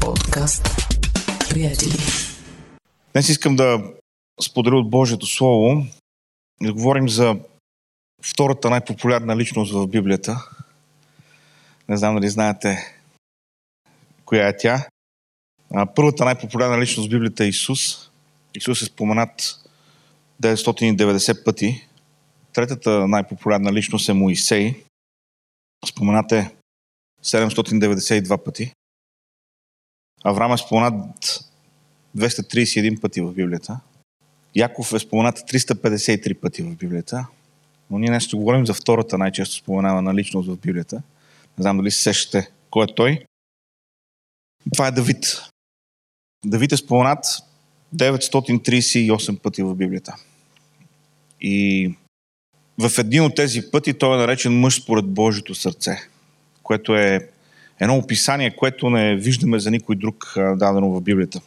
Подкаст Приятели. Днес искам да споделя от Божието Слово и да говорим за втората най-популярна личност в Библията. Не знам дали знаете коя е тя. Първата най-популярна личност в Библията е Исус. Исус е споменат 990 пъти. Третата най-популярна личност е Моисей. Споменат е 792 пъти. Аврам е споменат 231 пъти в Библията. Яков е споменат 353 пъти в Библията. Но ние нещо говорим за втората най-често споменавана личност в Библията. Не знам дали се сещате кой е той. Това е Давид. Давид е споменат 938 пъти в Библията. И в един от тези пъти той е наречен мъж според Божието сърце, което е едно описание, което не виждаме за никой друг дадено в Библията.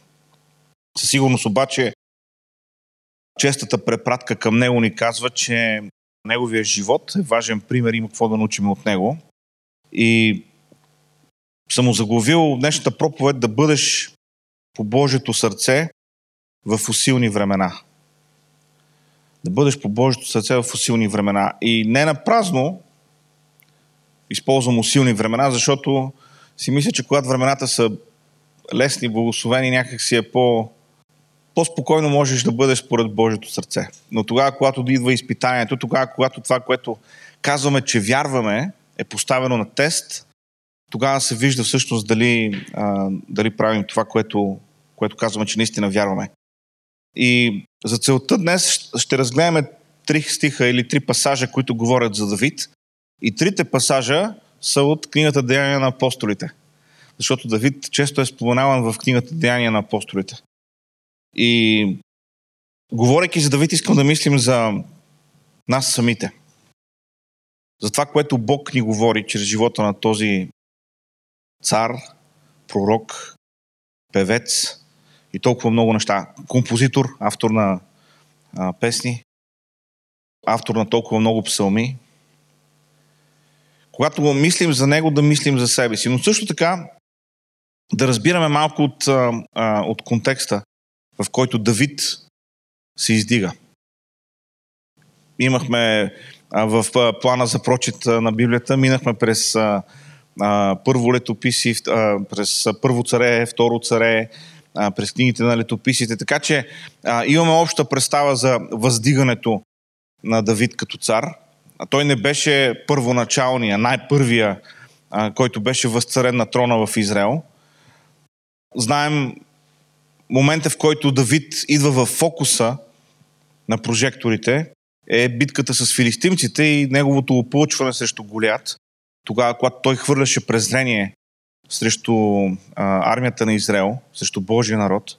Със сигурност обаче честата препратка към него ни казва, че неговия живот е важен пример, има какво да научим от него. И съм заглавил днешната проповед да бъдеш по Божието сърце в усилни времена. Да бъдеш по Божието сърце в усилни времена. И не напразно използвам усилни времена, защото си мисля, че когато времената са лесни, благословени, някак си е по-спокойно можеш да бъдеш според Божието сърце. Но тогава, когато идва изпитанието, тогава, когато това, което казваме, че вярваме, е поставено на тест, тогава се вижда всъщност дали правим това, което казваме, че наистина вярваме. И за целта днес ще разгледаме 3 стиха или 3 пасажа, които говорят за Давид. И 3-те пасажа са от книгата Деяния на апостолите. Защото Давид често е споменаван в книгата Деяния на апостолите. И говорейки за Давид, искам да мислим за нас самите. За това, което Бог ни говори чрез живота на този цар, пророк, певец и толкова много неща. Композитор, автор на песни, автор на толкова много псалми. Когато го мислим за него, да мислим за себе си. Но също така да разбираме малко от контекста, в който Давид се издига. Имахме в плана за прочит на Библията, минахме през първо летописи, през първо царе, второ царе, през книгите на летописите. Така че имаме обща представа за въздигането на Давид като цар. Той не беше първоначалния, най-първия, който беше възцарен на трона в Израел. Знаем момента, в който Давид идва във фокуса на прожекторите, е битката с филистимците и неговото ополчване срещу Голиат. Тогава, когато той хвърляше презрение срещу армията на Израел, срещу Божия народ,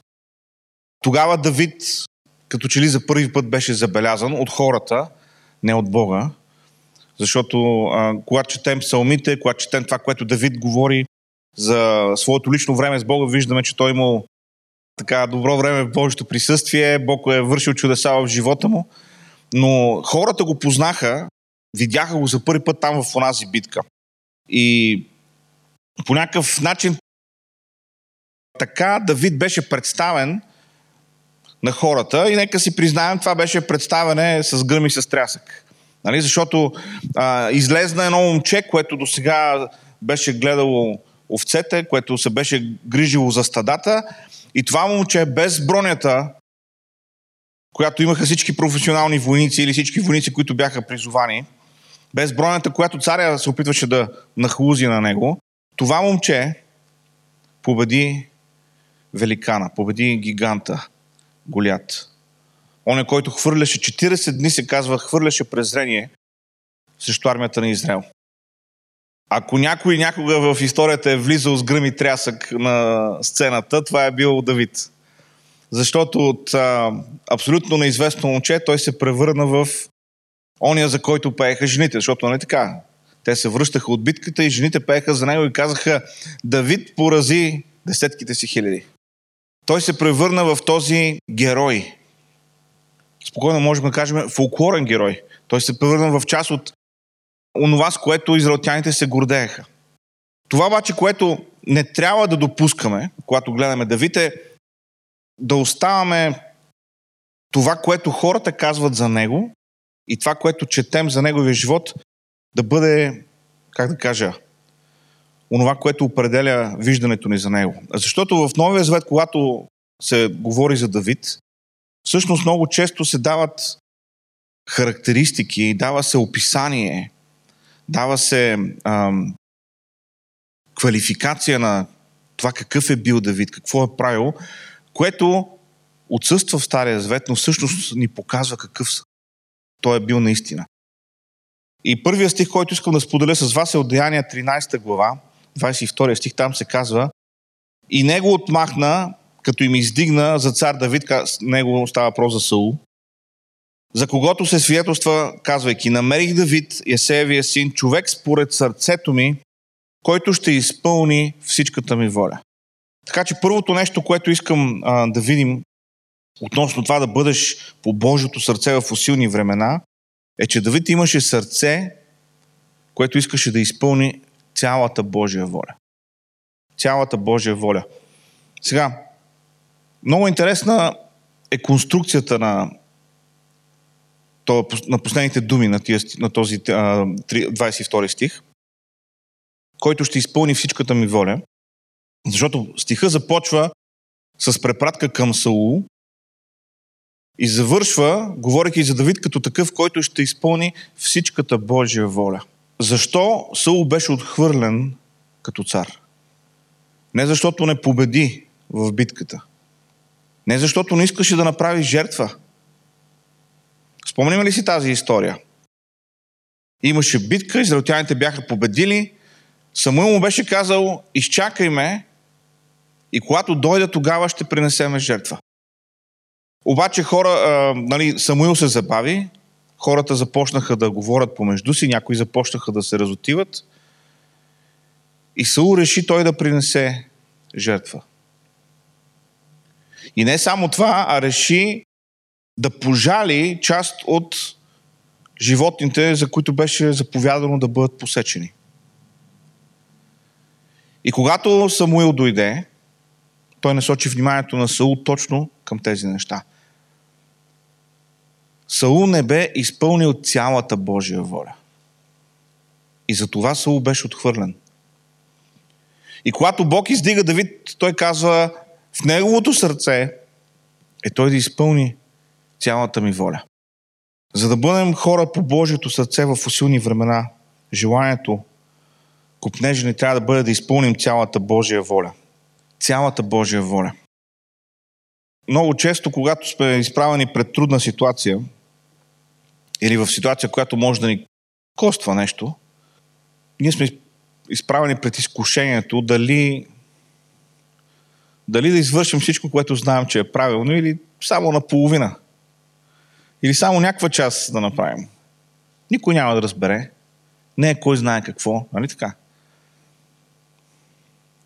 тогава Давид, като че ли за първи път беше забелязан от хората, не от Бога. Защото когато четем псалмите, когато четем това, което Давид говори за своето лично време с Бога, виждаме, че той имал така добро време в Божието присъствие, Бог е вършил чудеса в живота му, но хората го познаха, видяха го за първи път там в онази битка. И по някакъв начин така Давид беше представен на хората и нека си признаем, това беше представене с гръм и с трясък. Нали? Защото излезна едно момче, което досега беше гледало овцете, което се беше грижило за стадата и това момче без бронята, която имаха всички професионални войници или всички войници, които бяха призовани, без бронята, която царя се опитваше да нахлузи на него, това момче победи великана, победи гиганта Голиат. Оня, който хвърляше 40 дни, се казва, хвърляше презрение срещу армията на Израел. Ако някой някога в историята е влизал с гръм и трясък на сцената, това е бил Давид. Защото от абсолютно неизвестно момче той се превърна в оня, за който пееха жените, защото не така. Те се връщаха от битката и жените пееха за него и казаха: Давид порази десетките си хиляди. Той се превърна в този герой. Спокойно можем да кажем фолклорен герой. Той се превърна в част от онова, с което израелтяните се гордееха. Това обаче, което не трябва да допускаме, когато гледаме Давид, да оставаме това, което хората казват за него и това, което четем за неговия живот, да бъде, как да кажа, онова, което определя виждането ни за него. Защото в Новия завет, когато се говори за Давид, всъщност много често се дават характеристики, дава се описание, дава се квалификация на това какъв е бил Давид, какво е правил, което отсъства в Стария завет, но всъщност ни показва какъв той е бил наистина. И първия стих, който искам да споделя с вас, е от Деяния 13 глава, 22 стих, там се казва: и него отмахна, като им издигна за цар Давид, него става въпрос за Саул, за когото се свидетелства, казвайки: намерих Давид, Есеевия син, човек според сърцето ми, който ще изпълни всичката ми воля. Така че първото нещо, което искам да видим относно това да бъдеш по Божието сърце в усилни времена, е, че Давид имаше сърце, което искаше да изпълни цялата Божия воля. Цялата Божия воля. Сега, много интересна е конструкцията на последните думи на този 22 стих, който ще изпълни всичката ми воля. Защото стиха започва с препратка към Саул и завършва, говорейки за Давид като такъв, който ще изпълни всичката Божия воля. Защо Саул беше отхвърлен като цар? Не защото не победи в битката. Не защото не искаше да направи жертва. Спомним ли си тази история? Имаше битка, израелтяните бяха победили, Самуил му беше казал: изчакай ме и когато дойда, тогава ще принесеме жертва. Обаче Самуил се забави, хората започнаха да говорят помежду си, някои започнаха да се разотиват и Саул реши той да принесе жертва. И не само това, а реши да пожали част от животните, за които беше заповядано да бъдат посечени. И когато Самуил дойде, той насочи вниманието на Саул точно към тези неща. Саул не бе изпълнил цялата Божия воля. И затова Саул беше отхвърлен. И когато Бог издига Давид, той казва: в неговото сърце е той да изпълни цялата ми воля. За да бъдем хора по Божието сърце в усилни времена, желанието, копнежа ни трябва да бъде да изпълним цялата Божия воля. Цялата Божия воля. Много често, когато сме изправени пред трудна ситуация или в ситуация, която може да ни коства нещо, ние сме изправени пред изкушението дали да извършим всичко, което знаем, че е правилно, или само наполовина. Или само някаква част да направим. Никой няма да разбере. Не е кой знае какво, нали така?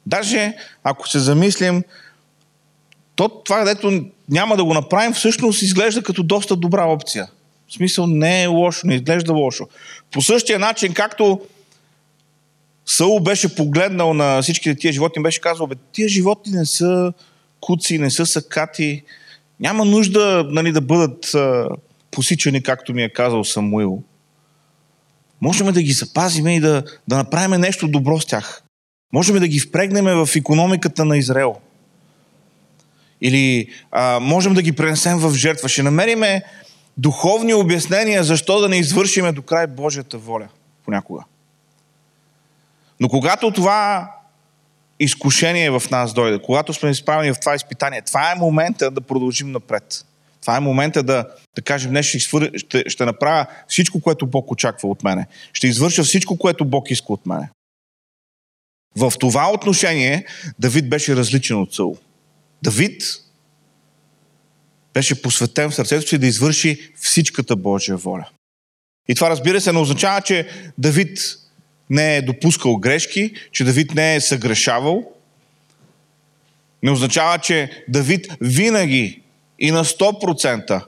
Даже ако се замислим, то това, дето няма да го направим, всъщност изглежда като доста добра опция. В смисъл не е лошо, не изглежда лошо. По същия начин, както Саул беше погледнал на всичките тия животни, беше казал: тия животни не са куци, не са сакати, няма нужда да бъдат посичани, както ми е казал Самуил. Можем да ги запазим и да направим нещо добро с тях. Можем да ги впрегнем в икономиката на Израел. Или можем да ги пренесем в жертва. Ще намериме духовни обяснения защо да не извършиме до край Божията воля понякога. Но когато това изкушение в нас дойде, когато сме изправени в това изпитание, това е момента да продължим напред. Това е момента да кажем: днес ще направя всичко, което Бог очаква от мене. Ще извърша всичко, което Бог иска от мене. В това отношение Давид беше различен от Саул. Давид беше посветен в сърцето си да извърши всичката Божия воля. И това, разбира се, не означава, че Давид не е допускал грешки, че Давид не е съгрешавал. Не означава, че Давид винаги и на 100%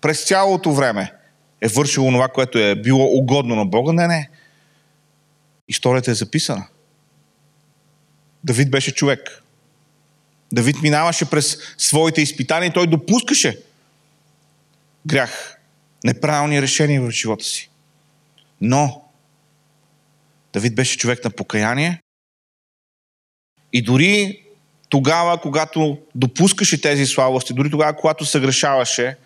през цялото време е вършило това, което е било угодно на Бога. Не. Историята е записана. Давид беше човек. Давид минаваше през своите изпитания и той допускаше грях, неправилни решения в живота си. Но Давид беше човек на покаяние и дори тогава, когато допускаше тези слабости, дори тогава, когато съгрешаваше,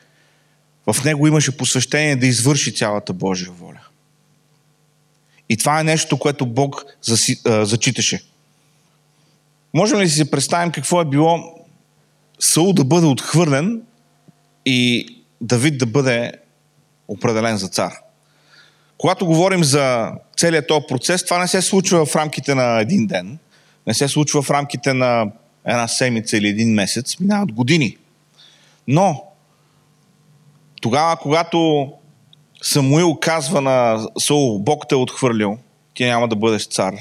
в него имаше посвещение да извърши цялата Божия воля. И това е нещо, което Бог зачиташе. Можем ли си се представим какво е било Саул да бъде отхвърлен и Давид да бъде определен за цар? Когато говорим за целият този процес, това не се случва в рамките на един ден, не се случва в рамките на една седмица или един месец, минават години. Но тогава, когато Самуил казва на Саул, Бог те е отхвърлил, ти няма да бъдеш цар,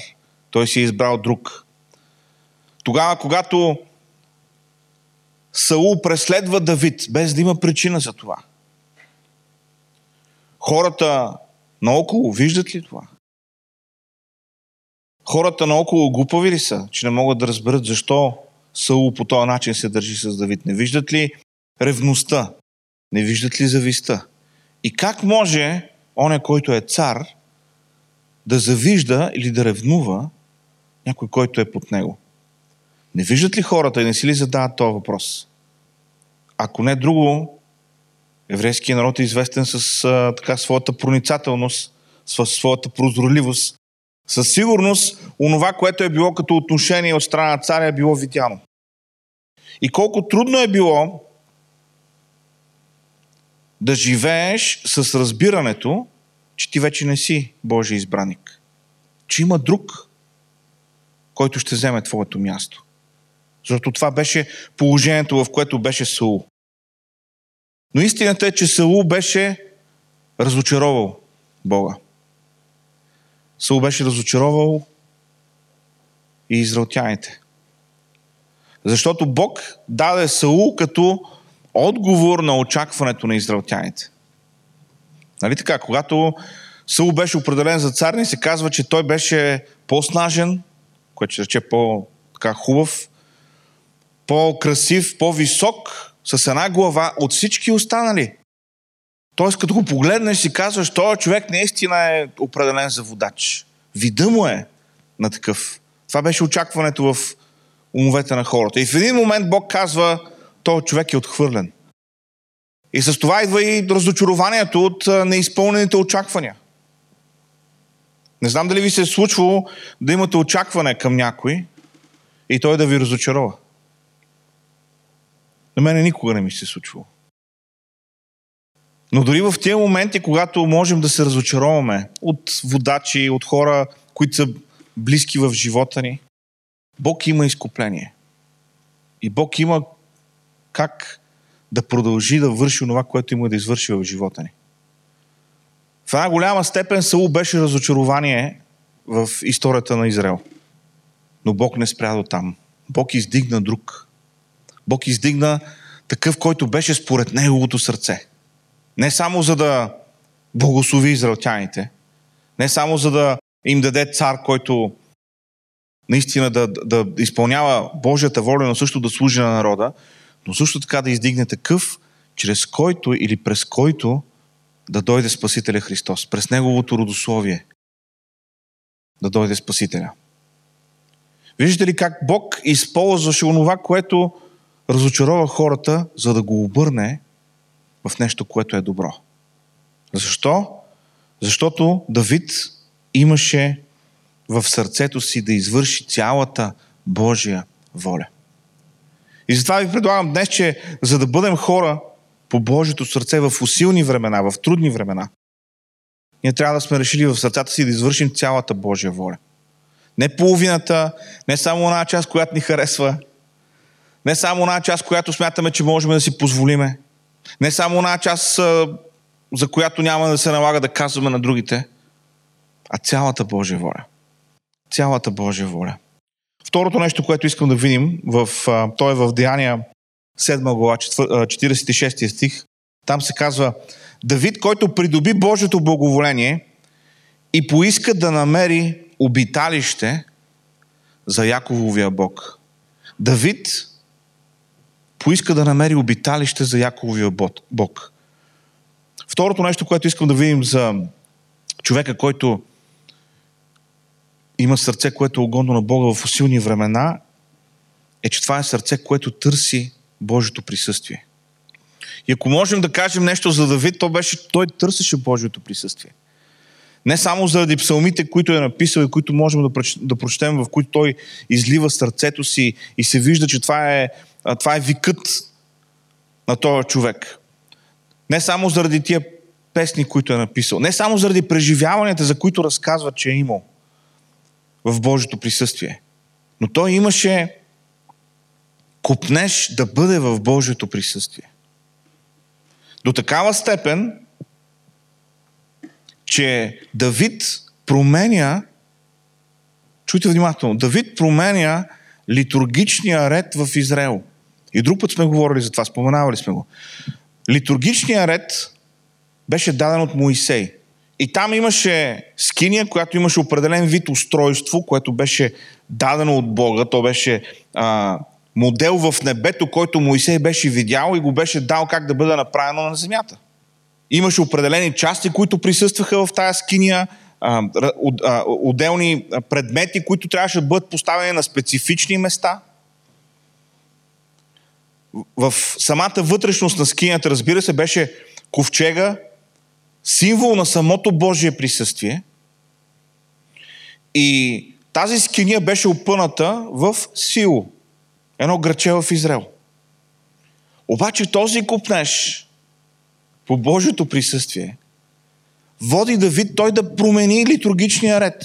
той си е избрал друг. Тогава, когато Саул преследва Давид, без да има причина за това, хората наоколо виждат ли това? Хората наоколо глупави ли са, че не могат да разберат защо Саул по този начин се държи с Давид? Не виждат ли ревността? Не виждат ли завистта? И как може оня, който е цар, да завижда или да ревнува някой, който е под него? Не виждат ли хората и не си ли задават този въпрос? Ако не друго, еврейският народ е известен с така своята проницателност, с своята прозорливост. Със сигурност, онова, което е било като отношение от страна на царя, е било видяно. И колко трудно е било да живееш с разбирането, че ти вече не си Божий избраник. Че има друг, който ще вземе твоето място. Защото това беше положението, в което беше Саул. Но истината е, че Саул беше разочаровал Бога. Саул беше разочаровал и израелтяните. Защото Бог даде Саул като отговор на очакването на израелтяните. Нали така? Когато Саул беше определен за цар, ни се казва, че той беше по-снажен, което ще рече по-хубав, по-красив, по-висок, с една глава от всички останали. Тоест, като го погледнеш, си казваш, този човек наистина е определен за водач. Вида му е на такъв. Това беше очакването в умовете на хората. И в един момент Бог казва, този човек е отхвърлен. И с това идва и разочарованието от неизпълнените очаквания. Не знам дали ви се е случвало да имате очакване към някой и той да ви разочарова. На мене никога не ми се е случвало. Но дори в тези моменти, когато можем да се разочароваме от водачи, от хора, които са близки в живота ни, Бог има изкупление. И Бог има как да продължи да върши това, което има да извърши в живота ни. В една голяма степен Саул беше разочарование в историята на Израел. Но Бог не спря до там. Бог издигна друг. Бог издигна такъв, който беше според неговото сърце. Не само за да благослови израелтяните, не само за да им даде цар, който наистина да изпълнява Божията воля, но също да служи на народа, но също така да издигне такъв, чрез който или през който да дойде Спасителя Христос, през неговото родословие да дойде Спасителя. Виждате ли как Бог използваше онова, което разочарова хората, за да го обърне в нещо, което е добро. Защо? Защото Давид имаше в сърцето си да извърши цялата Божия воля. И затова ви предлагам днес, че за да бъдем хора по Божието сърце в усилни времена, в трудни времена, ние трябва да сме решили в сърцата си да извършим цялата Божия воля. Не половината, не само една част, която ни харесва, не само една част, която смятаме, че можем да си позволиме, не само една част, за която няма да се налага да казваме на другите, а цялата Божия воля. Цялата Божия воля. Второто нещо, което искам да видим, то е в Деяния 7 глава, 46 стих. Там се казва, Давид, който придоби Божието благоволение и поиска да намери обиталище, за Якововия Бог. Давид поиска да намери обиталище за Якововия Бог. Второто нещо, което искам да видим за човека, който има сърце, което е угодно на Бога в усилни времена, е, че това е сърце, което търси Божието присъствие. И ако можем да кажем нещо за Давид, то беше, той търсеше Божието присъствие. Не само заради псалмите, които е написал и които можем да прочетем, в които той излива сърцето си и се вижда, че това е викът на този човек. Не само заради тия песни, които е написал. Не само заради преживяванията, за които разказва, че е имал в Божието присъствие. Но той имаше копнеж да бъде в Божието присъствие. До такава степен, че Давид променя, чуйте внимателно, Давид променя литургичния ред в Израел. И друг път сме говорили за това, споменавали сме го. Литургичният ред беше даден от Моисей. И там имаше скиния, която имаше определен вид устройство, което беше дадено от Бога. То беше модел в небето, който Моисей беше видял и го беше дал как да бъде направено на земята. Имаше определени части, които присъстваха в тая скиния, отделни предмети, които трябваше да бъдат поставени на специфични места. В самата вътрешност на скинията, разбира се, беше ковчега, символ на самото Божие присъствие. И тази скиния беше опъната в Сило, едно граче в Израел. Обаче този копнеж по Божието присъствие води Давид той да промени литургичния ред.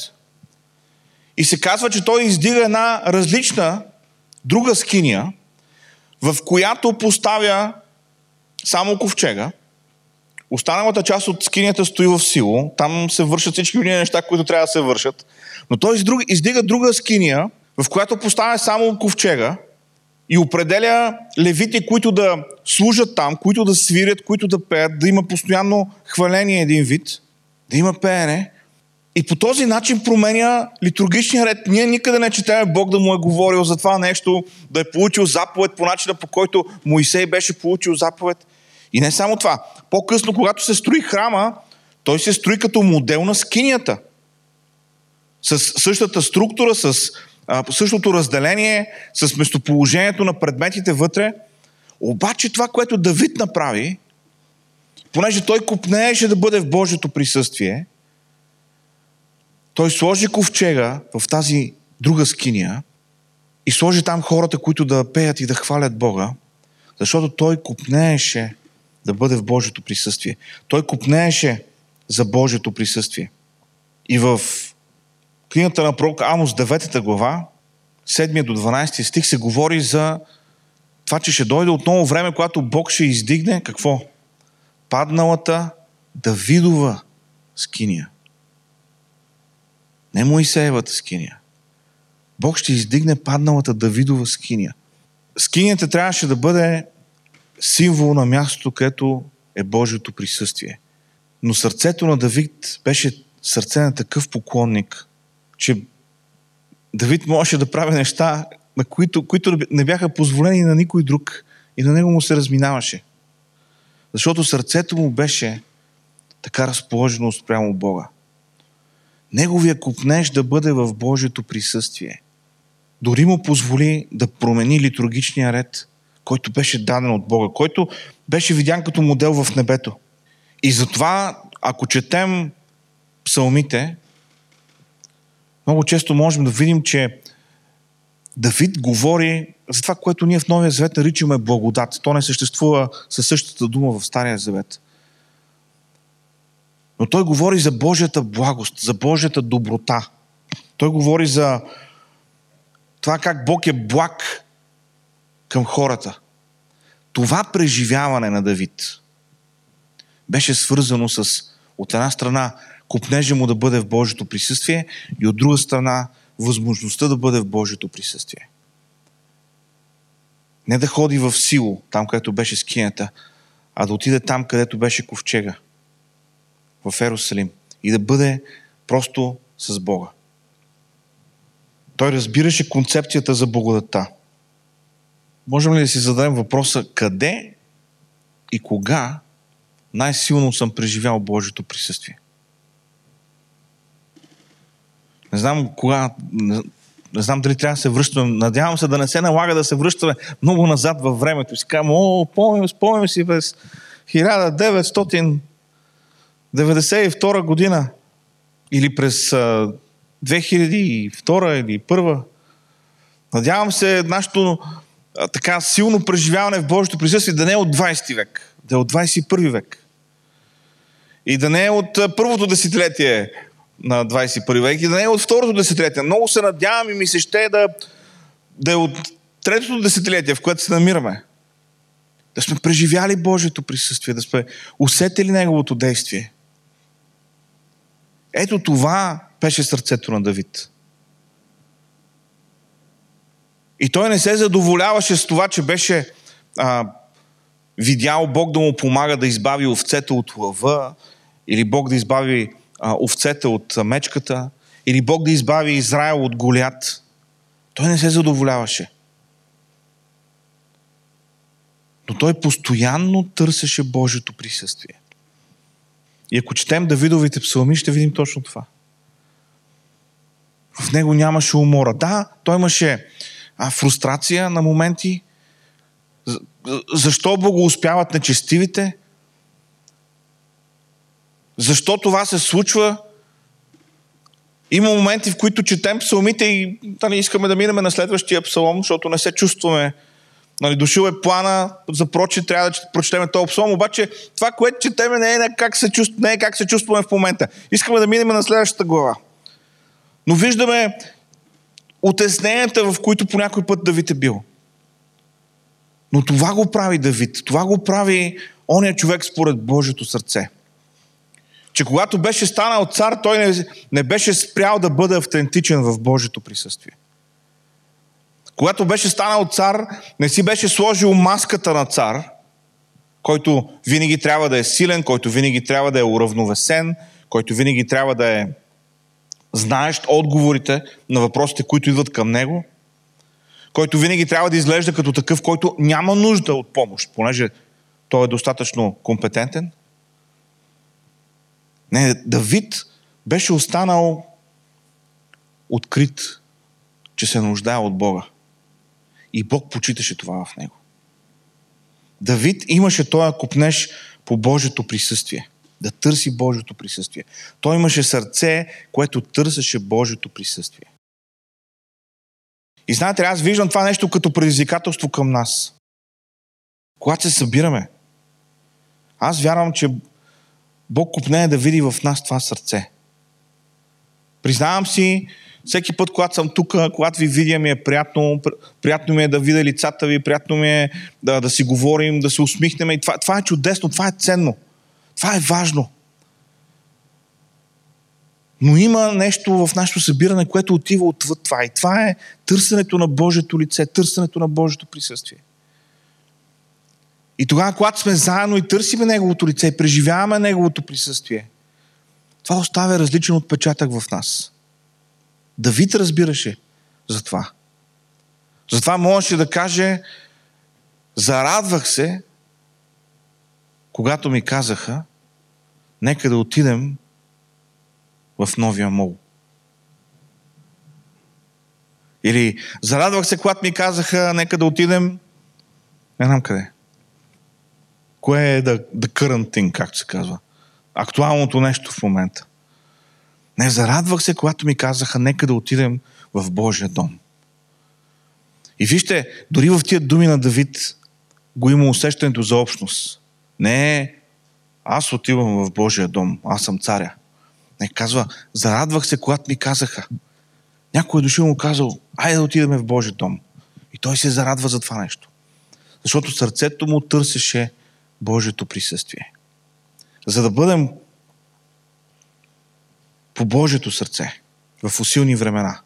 И се казва, че той издига една различна, друга скиния, в която поставя само ковчега. Останалата част от скинията стои в Сило. Там се вършат всички уния неща, които трябва да се вършат. Но той издига друга скиния, в която поставя само ковчега и определя левите, които да служат там, които да свирят, които да пеят, да има постоянно хваление един вид, да има пеене. И по този начин променя литургичния ред. Ние никъде не четем Бог да му е говорил за това нещо, да е получил заповед по начина, по който Моисей беше получил заповед. И не само това. По-късно, когато се строи храма, той се строи като модел на скинията. С същата структура, с същото разделение, с местоположението на предметите вътре. Обаче това, което Давид направи, понеже той копнееше да бъде в Божието присъствие, той сложи ковчега в тази друга скиния и сложи там хората, които да пеят и да хвалят Бога, защото той копнееше да бъде в Божието присъствие. Той копнееше за Божието присъствие. И в книгата на пророка Амос, 9 глава, 7 до 12 стих се говори за това, че ще дойде отново време, когато Бог ще издигне, какво? Падналата Давидова скиния. Не Моисеевата скиния. Бог ще издигне падналата Давидова скиния. Скинията трябваше да бъде символ на мястото, където е Божието присъствие. Но сърцето на Давид беше сърце на такъв поклонник, че Давид можеше да прави неща, на които не бяха позволени на никой друг и на него му се разминаваше. Защото сърцето му беше така разположено спрямо Бога. Неговия копнеж да бъде в Божието присъствие дори му позволи да промени литургичния ред, който беше даден от Бога, който беше видян като модел в небето. И затова, ако четем псалмите, много често можем да видим, че Давид говори за това, което ние в Новия Завет наричаме благодат. То не съществува със същата дума в Стария Завет. Но той говори за Божията благост, за Божията доброта. Той говори за това как Бог е благ към хората. Това преживяване на Давид беше свързано с, от една страна, копнежа му да бъде в Божието присъствие и от друга страна, възможността да бъде в Божието присъствие. Не да ходи в Сило, там където беше скинята, а да отиде там, където беше ковчега. В Ерусалим. И да бъде просто с Бога. Той разбираше концепцията за благодатта. Можем ли да си зададем въпроса, къде и кога най-силно съм преживял Божието присъствие? Не знам кога, не знам дали трябва да се връщаме. Надявам се да не се налага да се връщаме много назад във времето. И си казвам, спомням си през 1992 година или през 2002 или 2001. Надявам се нашето така силно преживяване в Божието присъствие да не е от 20 век, да е от 21 век. И да не е от първото десетилетие на 21 век и да не е от второто десетилетие. Много се надявам и ми се ще да е от третото десетилетие, в което се намираме. Да сме преживяли Божието присъствие, да сме усетили Неговото действие. Ето това беше сърцето на Давид. И той не се задоволяваше с това, че беше видял Бог да му помага да избави овцете от лъва, или Бог да избави овцете от мечката, или Бог да избави Израел от Голиат. Той не се задоволяваше. Но той постоянно търсеше Божието присъствие. И ако четем Давидовите псалми, ще видим точно това. В него нямаше умора. Да, той имаше фрустрация на моменти. Защо благоуспяват нечестивите? Защо това се случва? Има моменти, в които четем псалмите и не искаме да минем на следващия псалом, защото не се чувстваме. Дошил е плана, за проче трябва да прочетем този псалом, обаче това, което четеме, не е как се чувстваме в момента. Искаме да минем на следващата глава. Но виждаме отесненията, в които по някой път Давид е бил. Но това го прави Давид. Това го прави ония човек според Божието сърце. Че когато беше станал цар, той не беше спрял да бъде автентичен в Божието присъствие. Когато беше станал цар, не си беше сложил маската на цар, който винаги трябва да е силен, който винаги трябва да е уравновесен, който винаги трябва да е знаещ отговорите на въпросите, които идват към него, който винаги трябва да изглежда като такъв, който няма нужда от помощ, понеже той е достатъчно компетентен. Не, Давид беше останал открит, че се нуждае от Бога. И Бог почиташе това в него. Давид имаше този копнеж по Божието присъствие. Да търси Божието присъствие. Той имаше сърце, което търсеше Божието присъствие. И знаете, аз виждам това нещо като предизвикателство към нас. Когато се събираме, аз вярвам, че Бог копнее да види в нас това сърце. Признавам си, всеки път, когато съм тук, когато ви видя, ми е приятно, приятно ми е да видя лицата ви, приятно ми е да си говорим, да се усмихнем. И това е чудесно, това е ценно, това е важно. Но има нещо в нашето събиране, което отива отвъд това. И това е търсенето на Божието лице, търсенето на Божието присъствие. И тогава, когато сме заедно и търсиме Неговото лице и преживяваме Неговото присъствие, това оставя различен отпечатък в нас. Давид разбираше за това. Затова можеше да каже: зарадвах се, когато ми казаха, нека да отидем в новия мол. Или зарадвах се, когато ми казаха, нека да отидем не знам къде. Кое е the current thing, както се казва. Актуалното нещо в момента. Не, зарадвах се, когато ми казаха, нека да отидем в Божия дом. И вижте, дори в тия думи на Давид го има усещането за общност. Не, аз отивам в Божия дом, аз съм царя. Не, казва, зарадвах се, когато ми казаха. Някой е дошъл и му казал, айде да отидем в Божия дом. И той се зарадва за това нещо. Защото сърцето му търсеше Божието присъствие. За да бъдем по Божието сърце, в усилни времена,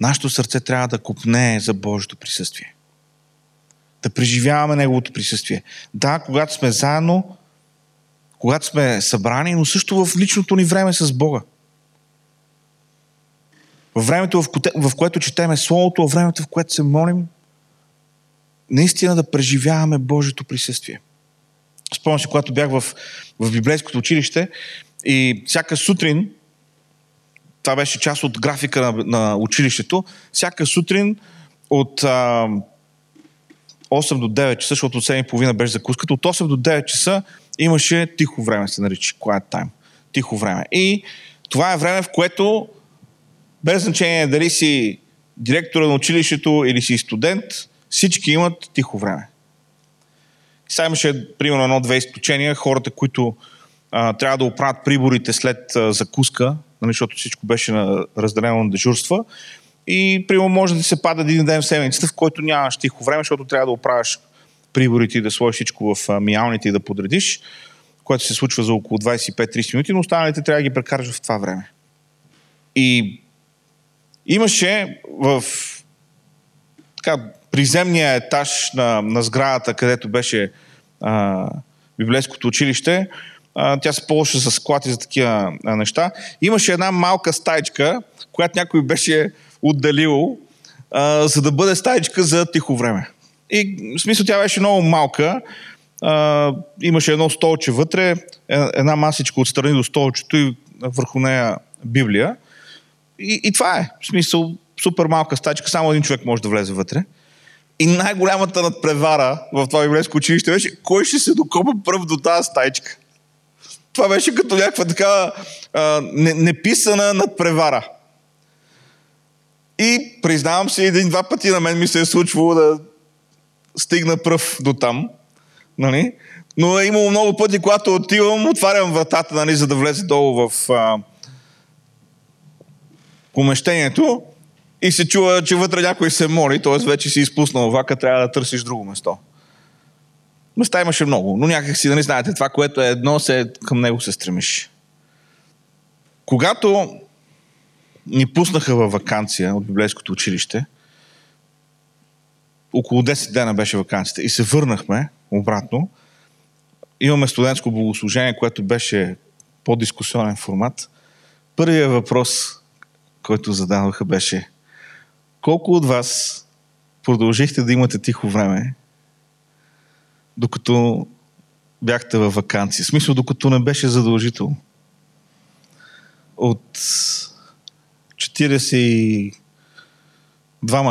нашето сърце трябва да копнее за Божието присъствие. Да преживяваме Неговото присъствие. Да, когато сме заедно, когато сме събрани, но също в личното ни време с Бога. във времето, в което четеме Словото, във времето, в което се молим, наистина да преживяваме Божието присъствие. Спомням си, когато бях в библейското училище и всяка сутрин, това беше част от графика на училището, всяка сутрин от 8 до 9 часа, защото от 7:30 беше закуската, от 8 до 9 часа имаше тихо време, се нарича, quiet time, тихо време. И това е време, в което без значение дали си директора на училището или си студент, всички имат тихо време. Сега имаше, примерно, 1-2 изключения. Хората, които трябва да оправят приборите след закуска, защото всичко беше разделено на дежурства. И, примерно, може да се пада един ден в седмицата, в който нямаш тихо време, защото трябва да оправяш приборите и да сложиш всичко в миялните и да подредиш, което се случва за около 25-30 минути, но останалите трябва да ги прекараш в това време. И имаше в приземния етаж на сградата, където беше библейското училище, тя се ползваше с склад и за такива неща. Имаше една малка стаичка, която някой беше отделил, за да бъде стаичка за тихо време. И в смисъл тя беше много малка. Имаше едно столче вътре, една масичка отстрани до столчето и върху нея Библия. И това е, в смисъл, супер малка стачка, само един човек може да влезе вътре. И най-голямата надпревара в това библейско училище беше, кой ще се докопа пръв до тази стачка. Това беше като някаква такава неписана надпревара. И признавам се, един-два пъти на мен ми се е случвало да стигна пръв до там. Нали? Но е имало много пъти, когато отивам, отварям вратата, нали, за да влезе долу в помещението и се чува, че вътре някой се моли, т.е. вече си изпуснал вака, трябва да търсиш друго место. Места имаше много, но някак си, да не знаете, това, което е едно, към него се стремиш. Когато ни пуснаха във ваканция от библейското училище, около 10 дена беше ваканцията и се върнахме обратно, имаме студентско богослужение, което беше по-дискусионен формат. Първият въпрос, който зададоха, беше: колко от вас продължихте да имате тихо време, докато бяхте във ваканция? В смисъл, докато не беше задължително. От 42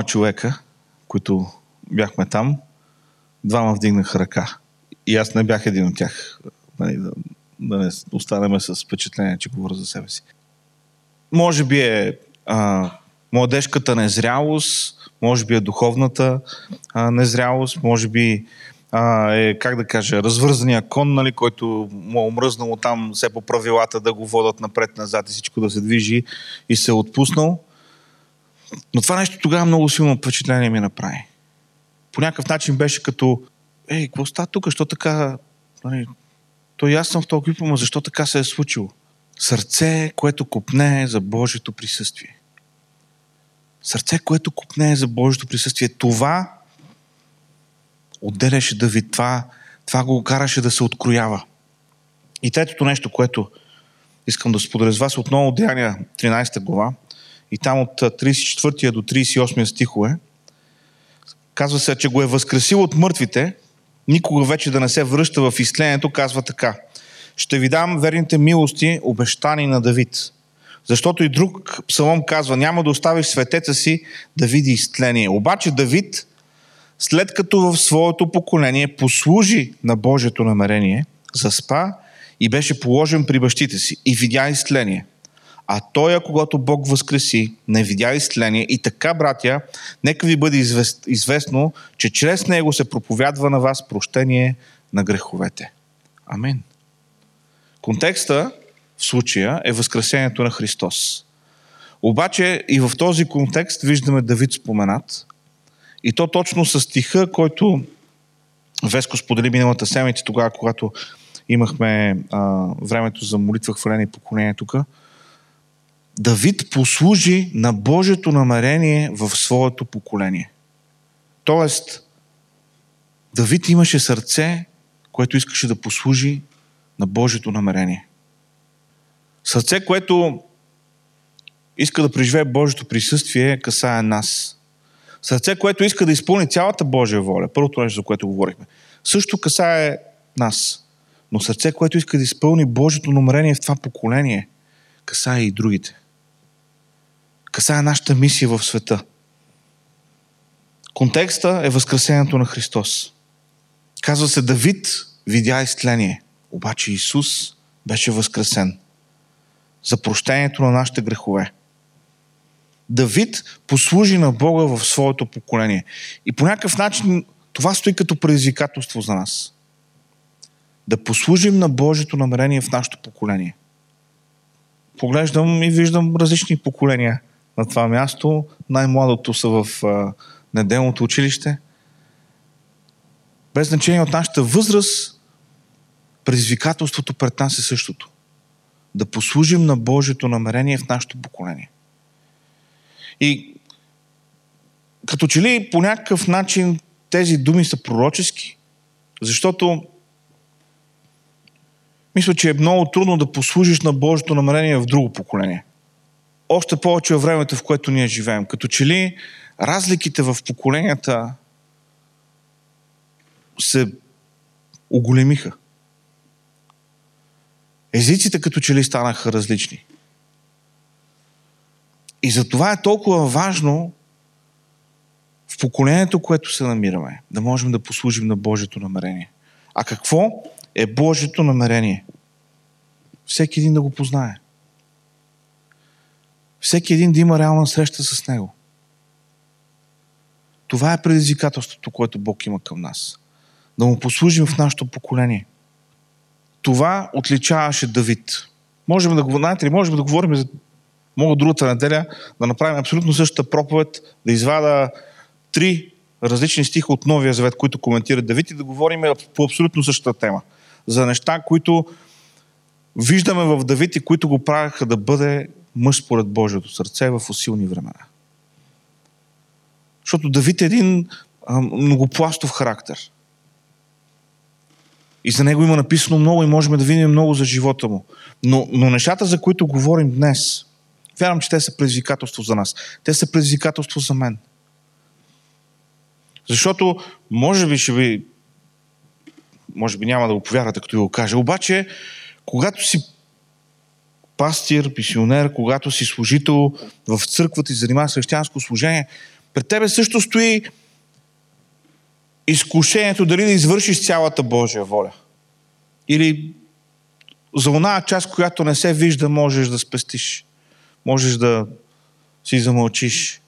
човека, които бяхме там, 2 вдигнаха ръка. И аз не бях един от тях. Да не останаме с впечатление, че говоря за себе си. Може би е младежката незрялост, може би е духовната незрялост, може би е, как да кажа, развързания кон, нали, който му е омръзнало там все по правилата да го водят напред-назад и всичко да се движи и се е отпуснал. Но това нещо тогава много силно впечатление ми направи. По някакъв начин беше като: ей, какво става тук? Защо така? Нали, то и аз съм в този клип, но защо така се е случило? Сърце, което копнее за Божието присъствие. Сърце, което копнее за Божието присъствие. Това отделяше Давид. Това го караше да се откроява. И третото нещо, което искам да споделя с вас, отново от Деяния 13 глава и там от 34 до 38 стихове, казва се, че го е възкресил от мъртвите, никога вече да не се връща в изтлението, казва така: ще ви дам верните милости, обещани на Давид. Защото и друг псалом казва: няма да оставиш светеца си да види изтление. Обаче Давид, след като в своето поколение послужи на Божието намерение, заспа и беше положен при бащите си и видя изтление. А той, когато Бог възкреси, не видя изтление. И така, братя, нека ви бъде известно, че чрез него се проповядва на вас прощение на греховете. Амин. Контекста в случая е възкресението на Христос. Обаче и в този контекст виждаме Давид споменат. И то точно с стиха, който Веско сподели миналата седмица, тогава, когато имахме времето за молитва, хваление и поклонение тук. Давид послужи на Божието намерение в своето поколение. Тоест, Давид имаше сърце, което искаше да послужи на Божието намерение. Сърце, което иска да преживее Божието присъствие, касае нас. Сърце, което иска да изпълни цялата Божия воля, първото нещо, за което говорихме, също касае нас. Но сърце, което иска да изпълни Божието намерение в това поколение, касае и другите. Касае нашата мисия в света. Контекста е възкресението на Христос. Казва се, Давид видя изтление, обаче Исус беше възкресен за прощението на нашите грехове. Давид послужи на Бога в своето поколение. И по някакъв начин това стои като предизвикателство за нас. Да послужим на Божието намерение в нашето поколение. Поглеждам и виждам различни поколения на това място. Най-младото са в неделното училище. Без значение от нашата възраст, предизвикателството пред нас е същото. Да послужим на Божието намерение в нашето поколение. И като че ли по някакъв начин тези думи са пророчески, защото мисля, че е много трудно да послужиш на Божието намерение в друго поколение. Още повече във времето, в което ние живеем. Като че ли разликите в поколенията се оголемиха. Езиците като че ли станаха различни. И затова е толкова важно в поколението, което се намираме, да можем да послужим на Божието намерение. А какво е Божието намерение? Всеки един да го познае. Всеки един да има реална среща с Него. Това е предизвикателството, което Бог има към нас. Да му послужим в нашето поколение. Това отличаваше Давид. Можем да говорим за мога другата неделя да направим абсолютно същата проповед, да извада 3 различни стиха от Новия Завет, които коментира Давид и да говорим по абсолютно същата тема. За неща, които виждаме в Давид и които го правяха да бъде мъж според Божието сърце в усилни времена. Защото Давид е един многопластов характер. И за него има написано много и можем да видим много за живота му. Но нещата, за които говорим днес, вярвам, че те са предизвикателство за нас. Те са предизвикателство за мен. Защото, може би няма да го повярвате, като ви го кажа. Обаче, когато си пастир, писионер, когато си служител в църквата и занимава с християнско служение, пред тебе също стои изкушението дали да извършиш цялата Божия воля. Или за оная част, която не се вижда, можеш да спестиш. Можеш да си замълчиш.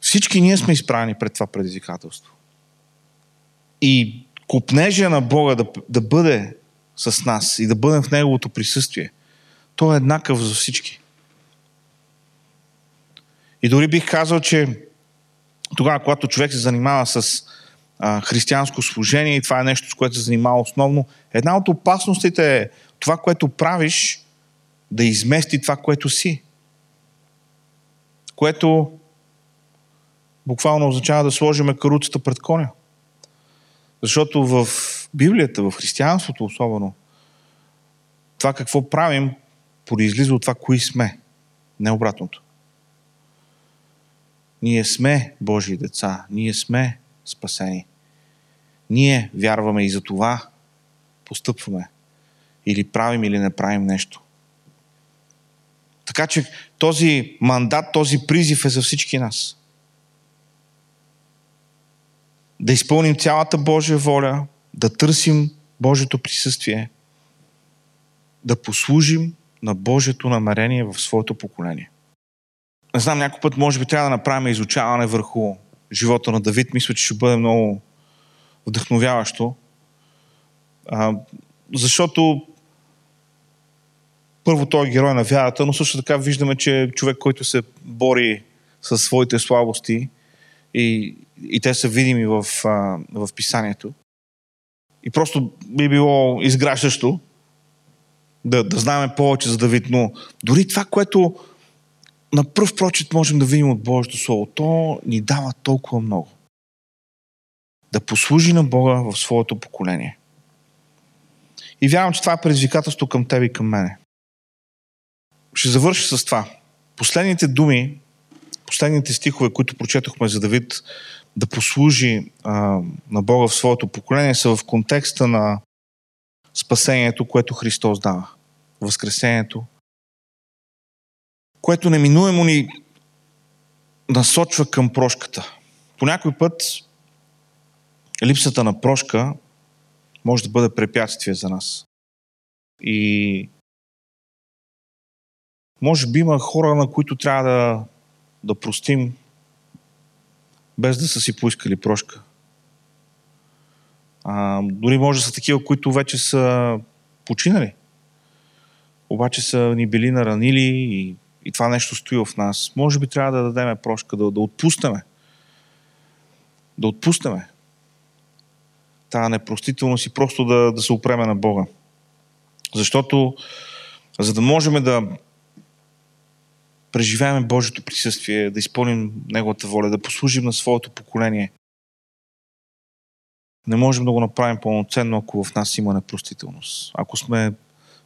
Всички ние сме изправени пред това предизвикателство. И копнежа на Бога да бъде с нас и да бъдем в Неговото присъствие, той е еднакъв за всички. И дори бих казал, че тогава, когато човек се занимава с християнско служение и това е нещо, с което се занимава основно, една от опасностите е това, което правиш, да измести това, което си. Което буквално означава да сложим каруцата пред коня. Защото в Библията, в християнството особено, това какво правим, произлиза от това, кои сме. Не обратното. Ние сме Божии деца. Ние сме спасени. Ние вярваме и за това постъпваме. Или правим, или не правим нещо. Така че този мандат, този призив е за всички нас. Да изпълним цялата Божия воля, да търсим Божието присъствие, да послужим на Божието намерение в своето поколение. Не знам, някой път може би трябва да направим изучаване върху живота на Давид. Мисля, че ще бъде много вдъхновяващо. Защото първо той е герой на вярата, но също така виждаме, че е човек, който се бори със своите слабости и те са видими в писанието. И просто би било изграждащо да знаем повече за Давид, но дори това, което на пръв прочит можем да видим от Божието Слово, то ни дава толкова много. Да послужи на Бога в своето поколение. И вярвам, че това е предизвикателство към тебе и към мене. ще завърша с това. Последните думи, последните стихове, които прочетохме за Давид да послужи на Бога в своето поколение, са в контекста на спасението, което Христос дава. Възкресението, което неминуемо ни насочва към прошката. По някой път липсата на прошка може да бъде препятствие за нас. И може би има хора, на които трябва да простим, без да са си поискали прошка. Дори може да са такива, които вече са починали. Обаче са ни били наранили и това нещо стои в нас. Може би трябва да дадем прошка, да отпуснем. Да отпуснем тая непростителност и просто да се опреме на Бога. Защото, за да можем да преживяваме Божието присъствие, да изпълним Неговата воля, да послужим на своето поколение, не можем да го направим пълноценно, ако в нас има непростителност.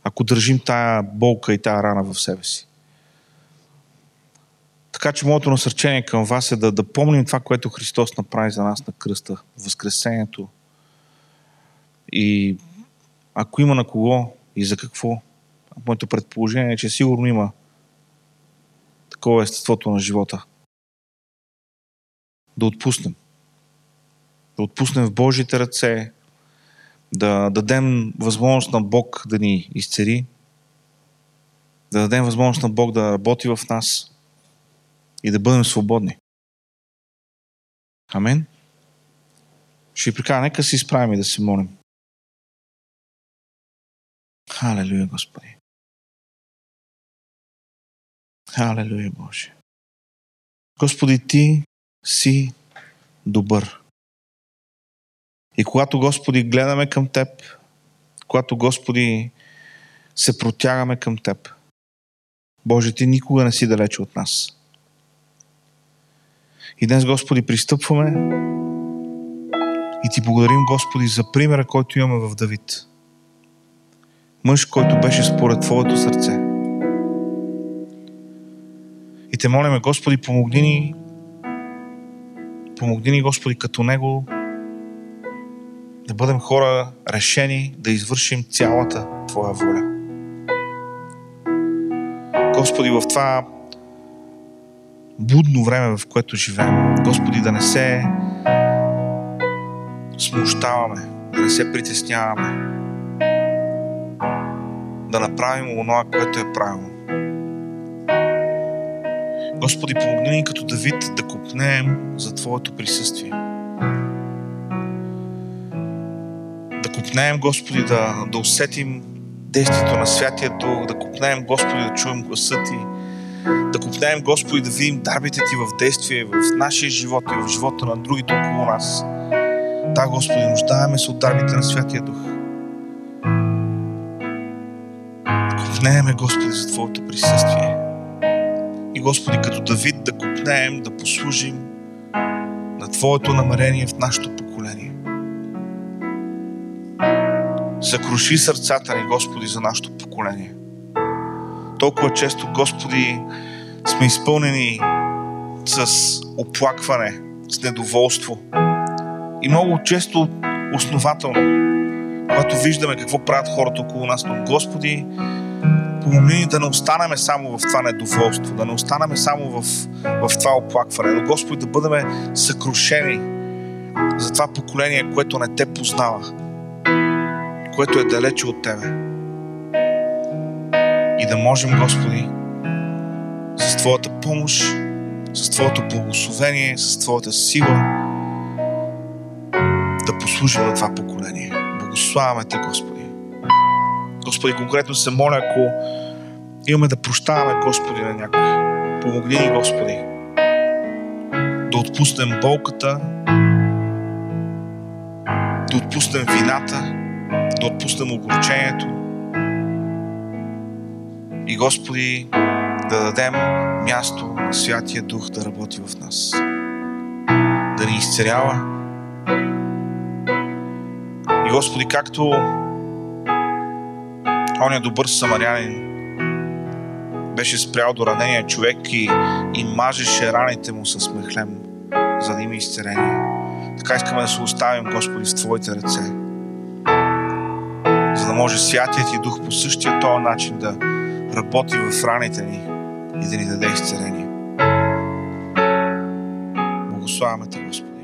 Ако държим тая болка и тая рана в себе си. Така че моето насърчение към вас е да помним това, което Христос направи за нас на кръста, възкресението. И ако има на кого и за какво, моето предположение е, че сигурно има. Такова е естеството на живота. Да отпуснем. Да отпуснем в Божите ръце, да дадем възможност на Бог да ни изцери, да дадем възможност на Бог да работи в нас и да бъдем свободни. Амен. Ще ви прикажа, нека се изправим и да се молим. Халелуя, Господи. Халелуя, Боже. Господи, Ти си добър. И когато, Господи, гледаме към Теб, когато, Господи, се протягаме към Теб, Боже, Ти никога не си далече от нас. И днес, Господи, пристъпваме и Ти благодарим, Господи, за примера, който имаме в Давид. Мъж, който беше според Твоето сърце. И Те молим, Господи, помогни ни, Господи, като Него, да бъдем хора решени да извършим цялата Твоя воля. Господи, в това будно време, в което живеем, Господи, да не се смущаваме, да не се притесняваме, да направим онова, което е правилно. Господи, помогни ни като Давид да копнеем за Твоето присъствие. Да копнеем, Господи, да усетим действието на Святия Дух, да копнеем, Господи, да чуем гласа Ти, да копнеем, Господи, да видим дарбите Ти в действие в нашия живот и в живота на другите около нас. Да, Господи, нуждаеме се от дарбите на Святия Дух. Да копнееме, Господи, за Твоето присъствие. И, Господи, като Давид да копнеем, да послужим на Твоето намерение в нашето поколение. Съкруши сърцата ни, Господи, за нашето поколение. Толкова често, Господи, сме изпълнени с оплакване, с недоволство. И много често основателно, когато виждаме какво правят хората около нас, но, Господи, помогни да не останаме само в това недоволство, да не останаме само в това оплакване, но, Господи, да бъдем съкрушени за това поколение, което не Те познава, което е далече от Тебе. И да можем, Господи, с Твоята помощ, с Твоето благословение, с Твоята сила да послужим на това поколение. Благославяме Те, Господи. Господи, конкретно се моля, ако имаме да прощаваме, Господи, на някой. Помогни ни, Господи, да отпуснем болката, да отпуснем вината, да отпуснем огорчението и, Господи, да дадем място на Святия Дух да работи в нас, да ни изцерява. И, Господи, както Он е добър самарянин, беше спрял до ранения човек и мажеше раните му с мехлем, за да има изцеление. Така искаме да се оставим, Господи, в Твоите ръце, за да може Святият Ти Дух по същия този начин да работи в раните ни и да ни даде изцеление. Благославяме Те, Господи.